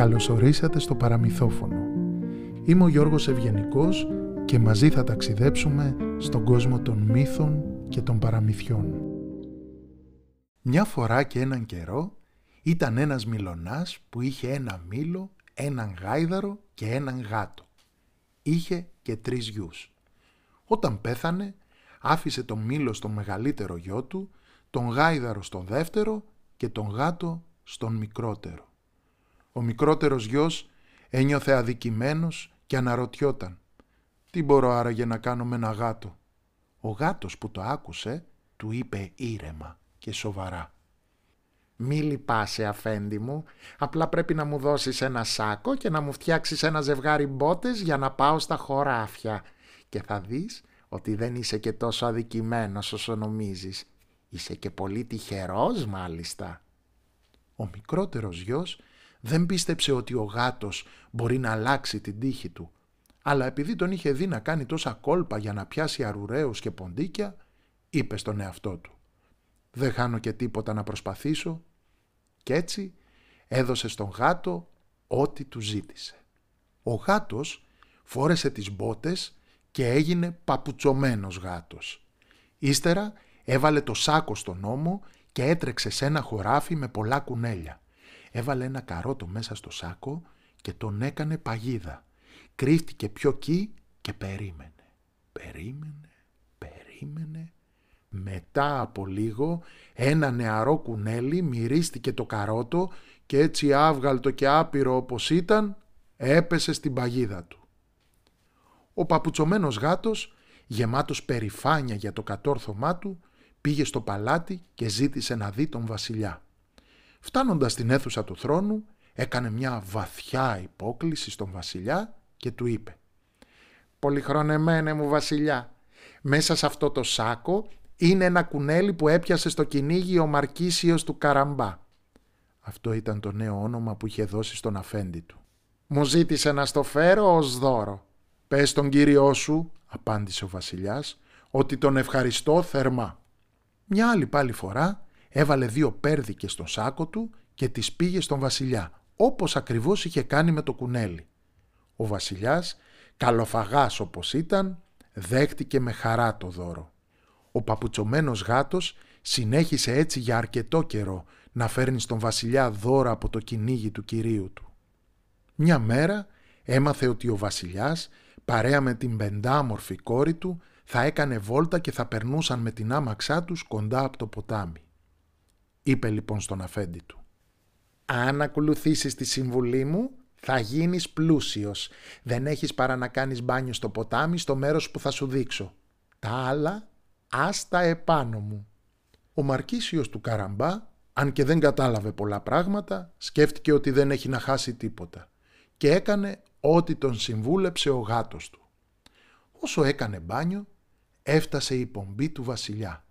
Καλωσορίσατε στο παραμυθόφωνο. Είμαι ο Γιώργος Ευγενικός και μαζί θα ταξιδέψουμε στον κόσμο των μύθων και των παραμυθιών. Μια φορά και έναν καιρό ήταν ένας Μυλωνάς που είχε ένα μήλο, έναν γάιδαρο και έναν γάτο. Είχε και 3 γιους. Όταν πέθανε, άφησε τον μήλο στον μεγαλύτερο γιο του, τον γάιδαρο στον δεύτερο και τον γάτο στον μικρότερο. Ο μικρότερος γιος ένιωθε αδικημένος και αναρωτιόταν «Τι μπορώ άραγε να κάνω με ένα γάτο?» Ο γάτος που το άκουσε του είπε ήρεμα και σοβαρά «Μη λυπάσαι αφέντη μου, απλά πρέπει να μου δώσεις ένα σάκο και να μου φτιάξεις ένα ζευγάρι μπότες για να πάω στα χωράφια και θα δεις ότι δεν είσαι και τόσο αδικημένος όσο νομίζεις. Είσαι και πολύ τυχερός μάλιστα». Ο μικρότερος γιος δεν πίστεψε ότι ο γάτος μπορεί να αλλάξει την τύχη του, αλλά επειδή τον είχε δει να κάνει τόσα κόλπα για να πιάσει αρουραίους και ποντίκια, είπε στον εαυτό του «Δεν χάνω και τίποτα να προσπαθήσω» και έτσι έδωσε στον γάτο ό,τι του ζήτησε. Ο γάτος φόρεσε τις μπότες και έγινε παπουτσωμένος γάτος. Ύστερα έβαλε το σάκο στον ώμο και έτρεξε σε ένα χωράφι με πολλά κουνέλια. Έβαλε ένα καρότο μέσα στο σάκο και τον έκανε παγίδα. Κρύφτηκε πιο εκεί και περίμενε. Μετά από λίγο ένα νεαρό κουνέλι μυρίστηκε το καρότο και έτσι άβγαλτο και άπειρο όπως ήταν έπεσε στην παγίδα του. Ο παπουτσωμένος γάτος, γεμάτος περηφάνεια για το κατόρθωμά του, πήγε στο παλάτι και ζήτησε να δει τον βασιλιά. Φτάνοντας στην αίθουσα του θρόνου, έκανε μια βαθιά υπόκλιση στον βασιλιά και του είπε «Πολυχρονεμένε μου βασιλιά, μέσα σε αυτό το σάκο είναι ένα κουνέλι που έπιασε στο κυνήγι ο Μαρκήσιος του Καραμπά». Αυτό ήταν το νέο όνομα που είχε δώσει στον αφέντη του. «Μου ζήτησε να στο φέρω ως δώρο». «Πες τον κύριό σου», απάντησε ο βασιλιάς, «ότι τον ευχαριστώ θερμά». Μια άλλη πάλι φορά έβαλε 2 πέρδικες στο σάκο του και τις πήγε στον βασιλιά, όπως ακριβώς είχε κάνει με το κουνέλι. Ο βασιλιάς, καλοφαγάς όπως ήταν, δέχτηκε με χαρά το δώρο. Ο παπουτσωμένος γάτος συνέχισε έτσι για αρκετό καιρό να φέρνει στον βασιλιά δώρα από το κυνήγι του κυρίου του. Μια μέρα έμαθε ότι ο βασιλιάς, παρέα με την πεντάμορφη κόρη του, θα έκανε βόλτα και θα περνούσαν με την άμαξά τους κοντά από το ποτάμι. Είπε λοιπόν στον αφέντη του «Αν ακολουθήσεις τη συμβουλή μου, θα γίνεις πλούσιος. Δεν έχεις παρά να κάνεις μπάνιο στο ποτάμι στο μέρος που θα σου δείξω. Τα άλλα, άστα επάνω μου». Ο Μαρκήσιος του Καραμπά, αν και δεν κατάλαβε πολλά πράγματα, σκέφτηκε ότι δεν έχει να χάσει τίποτα και έκανε ό,τι τον συμβούλεψε ο γάτος του. Όσο έκανε μπάνιο, έφτασε η πομπή του βασιλιά.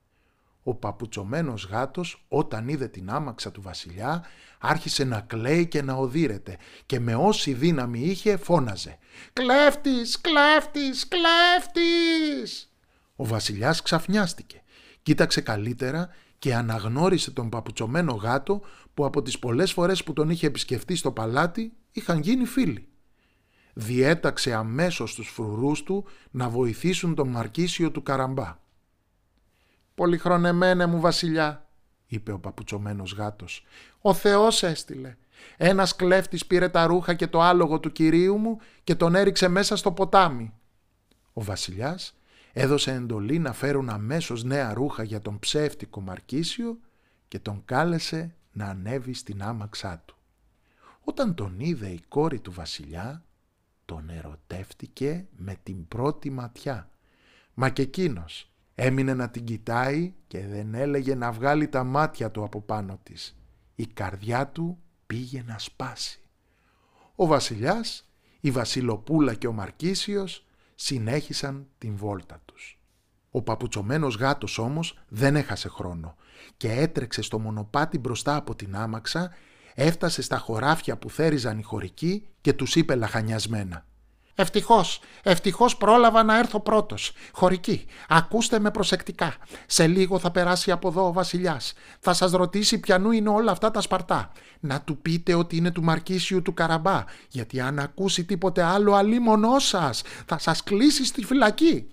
Ο παπουτσωμένος γάτος, όταν είδε την άμαξα του βασιλιά, άρχισε να κλαίει και να οδύρεται και με όση δύναμη είχε φώναζε «Κλέφτης, κλέφτης, κλέφτης!». Ο βασιλιάς ξαφνιάστηκε, κοίταξε καλύτερα και αναγνώρισε τον παπουτσωμένο γάτο που από τις πολλές φορές που τον είχε επισκεφτεί στο παλάτι είχαν γίνει φίλοι. Διέταξε αμέσως τους φρουρούς του να βοηθήσουν τον Μαρκήσιο του Καραμπά. «Πολυχρονεμένε μου βασιλιά», είπε ο παπουτσωμένος γάτος, «ο Θεός έστειλε. Ένας κλέφτης πήρε τα ρούχα και το άλογο του κυρίου μου και τον έριξε μέσα στο ποτάμι». Ο βασιλιάς έδωσε εντολή να φέρουν αμέσως νέα ρούχα για τον ψεύτικο Μαρκήσιο και τον κάλεσε να ανέβει στην άμαξά του. Όταν τον είδε η κόρη του βασιλιά, τον ερωτεύτηκε με την πρώτη ματιά, μα και εκείνος έμεινε να την κοιτάει και δεν έλεγε να βγάλει τα μάτια του από πάνω της. Η καρδιά του πήγε να σπάσει. Ο βασιλιάς, η βασιλοπούλα και ο Μαρκήσιος συνέχισαν την βόλτα τους. Ο παπουτσωμένος γάτος όμως δεν έχασε χρόνο και έτρεξε στο μονοπάτι μπροστά από την άμαξα, έφτασε στα χωράφια που θέριζαν οι χωρικοί και τους είπε λαχανιασμένα Ευτυχώς πρόλαβα να έρθω πρώτος. Χωρικοί, ακούστε με προσεκτικά. Σε λίγο θα περάσει από εδώ ο βασιλιάς. Θα σας ρωτήσει ποιανού είναι όλα αυτά τα σπαρτά. Να του πείτε ότι είναι του Μαρκήσιου του Καραμπά, γιατί αν ακούσει τίποτε άλλο αλίμονό σας, θα σας κλείσει στη φυλακή.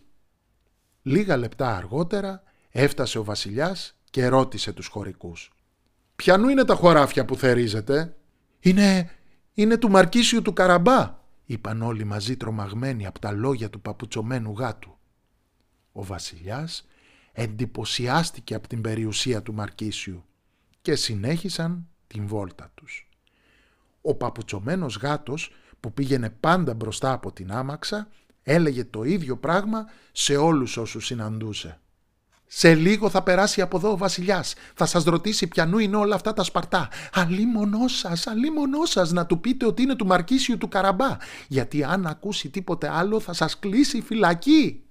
Λίγα λεπτά αργότερα έφτασε ο βασιλιάς και ρώτησε τους χωρικούς. Ποιανού είναι τα χωράφια που θερίζετε? Είναι του Μαρκήσιου του Καραμπά, είπαν όλοι μαζί τρομαγμένοι από τα λόγια του παπουτσωμένου γάτου. Ο βασιλιάς εντυπωσιάστηκε από την περιουσία του Μαρκήσιου και συνέχισαν την βόλτα τους. Ο παπουτσωμένος γάτος, που πήγαινε πάντα μπροστά από την άμαξα, έλεγε το ίδιο πράγμα σε όλους όσους συναντούσε. «Σε λίγο θα περάσει από εδώ ο βασιλιάς. Θα σας ρωτήσει ποιανού είναι όλα αυτά τα σπαρτά. Αλίμονό σας, να του πείτε ότι είναι του Μαρκήσιου του Καραμπά, γιατί αν ακούσει τίποτε άλλο θα σας κλείσει φυλακή».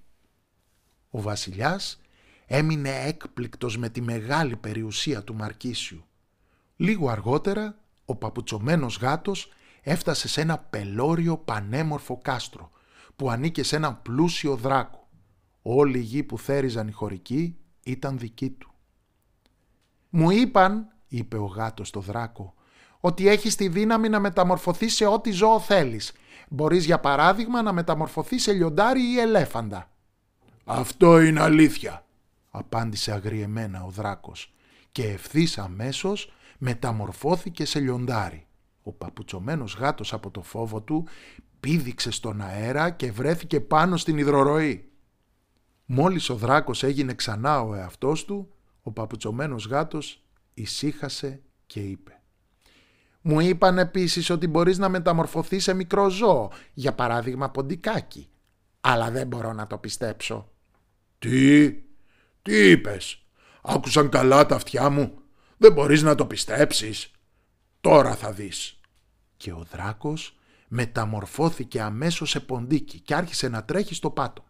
Ο βασιλιάς έμεινε έκπληκτος με τη μεγάλη περιουσία του Μαρκήσιου. Λίγο αργότερα ο παπουτσωμένος γάτος έφτασε σε ένα πελώριο πανέμορφο κάστρο που ανήκε σε έναν πλούσιο δράκο. Όλη η γη που θέριζαν οι χωρικοί ήταν δική του. «Μου είπαν», είπε ο γάτος στο δράκο, «ότι έχεις τη δύναμη να μεταμορφωθείς σε ό,τι ζώο θέλεις. Μπορείς για παράδειγμα να μεταμορφωθείς σε λιοντάρι ή ελέφαντα». «Αυτό είναι αλήθεια», απάντησε αγριεμένα ο δράκος και ευθύς αμέσως μεταμορφώθηκε σε λιοντάρι. Ο παπουτσωμένος γάτος από το φόβο του πήδηξε στον αέρα και βρέθηκε πάνω στην υδροροή. Μόλις ο δράκος έγινε ξανά ο εαυτός του, ο παπουτσωμένος γάτος ησύχασε και είπε «Μου είπαν επίσης ότι μπορείς να μεταμορφωθείς σε μικρό ζώο, για παράδειγμα ποντικάκι, αλλά δεν μπορώ να το πιστέψω». «Τι είπες, άκουσαν καλά τα αυτιά μου, δεν μπορείς να το πιστέψεις, τώρα θα δεις». Και ο δράκος μεταμορφώθηκε αμέσως σε ποντίκι και άρχισε να τρέχει στο πάτωμα.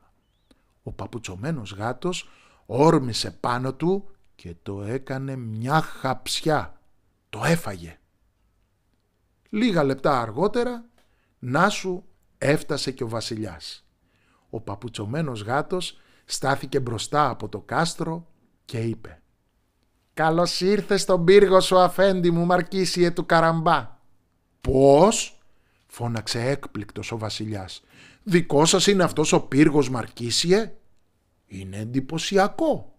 Ο παπουτσωμένος γάτος όρμησε πάνω του και το έκανε μια χαψιά. Το έφαγε. Λίγα λεπτά αργότερα, να σου έφτασε και ο βασιλιάς. Ο παπουτσωμένος γάτος στάθηκε μπροστά από το κάστρο και είπε «Καλώς ήρθες στον πύργο σου, αφέντη μου, Μαρκήσιε του Καραμπά». «Πώς?» φώναξε έκπληκτος ο βασιλιάς. «Δικό σας είναι αυτός ο πύργος, Μαρκήσιε? Είναι εντυπωσιακό».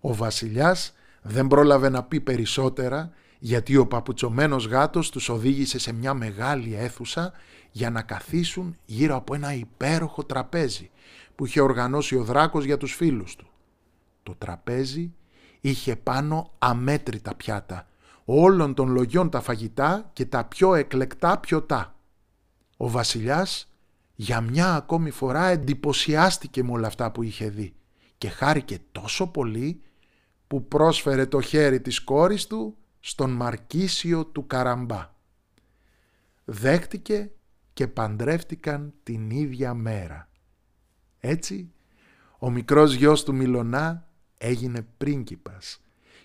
Ο βασιλιάς δεν πρόλαβε να πει περισσότερα, γιατί ο παπουτσωμένος γάτος τους οδήγησε σε μια μεγάλη αίθουσα για να καθίσουν γύρω από ένα υπέροχο τραπέζι που είχε οργανώσει ο δράκος για τους φίλους του. Το τραπέζι είχε πάνω αμέτρητα πιάτα, όλων των λογιών τα φαγητά και τα πιο εκλεκτά πιωτά. Ο βασιλιάς για μια ακόμη φορά εντυπωσιάστηκε με όλα αυτά που είχε δει και χάρηκε τόσο πολύ που πρόσφερε το χέρι της κόρης του στον Μαρκήσιο του Καραμπά. Δέχτηκε και παντρεύτηκαν την ίδια μέρα. Έτσι, ο μικρός γιος του Μυλωνά έγινε πρίγκιπας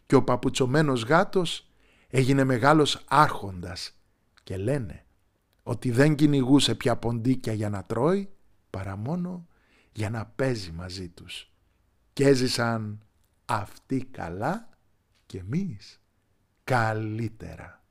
και ο παπουτσωμένος γάτος έγινε μεγάλος άρχοντας και λένε ότι δεν κυνηγούσε πια ποντίκια για να τρώει, παρά μόνο για να παίζει μαζί τους. Και έζησαν αυτοί καλά και εμείς καλύτερα.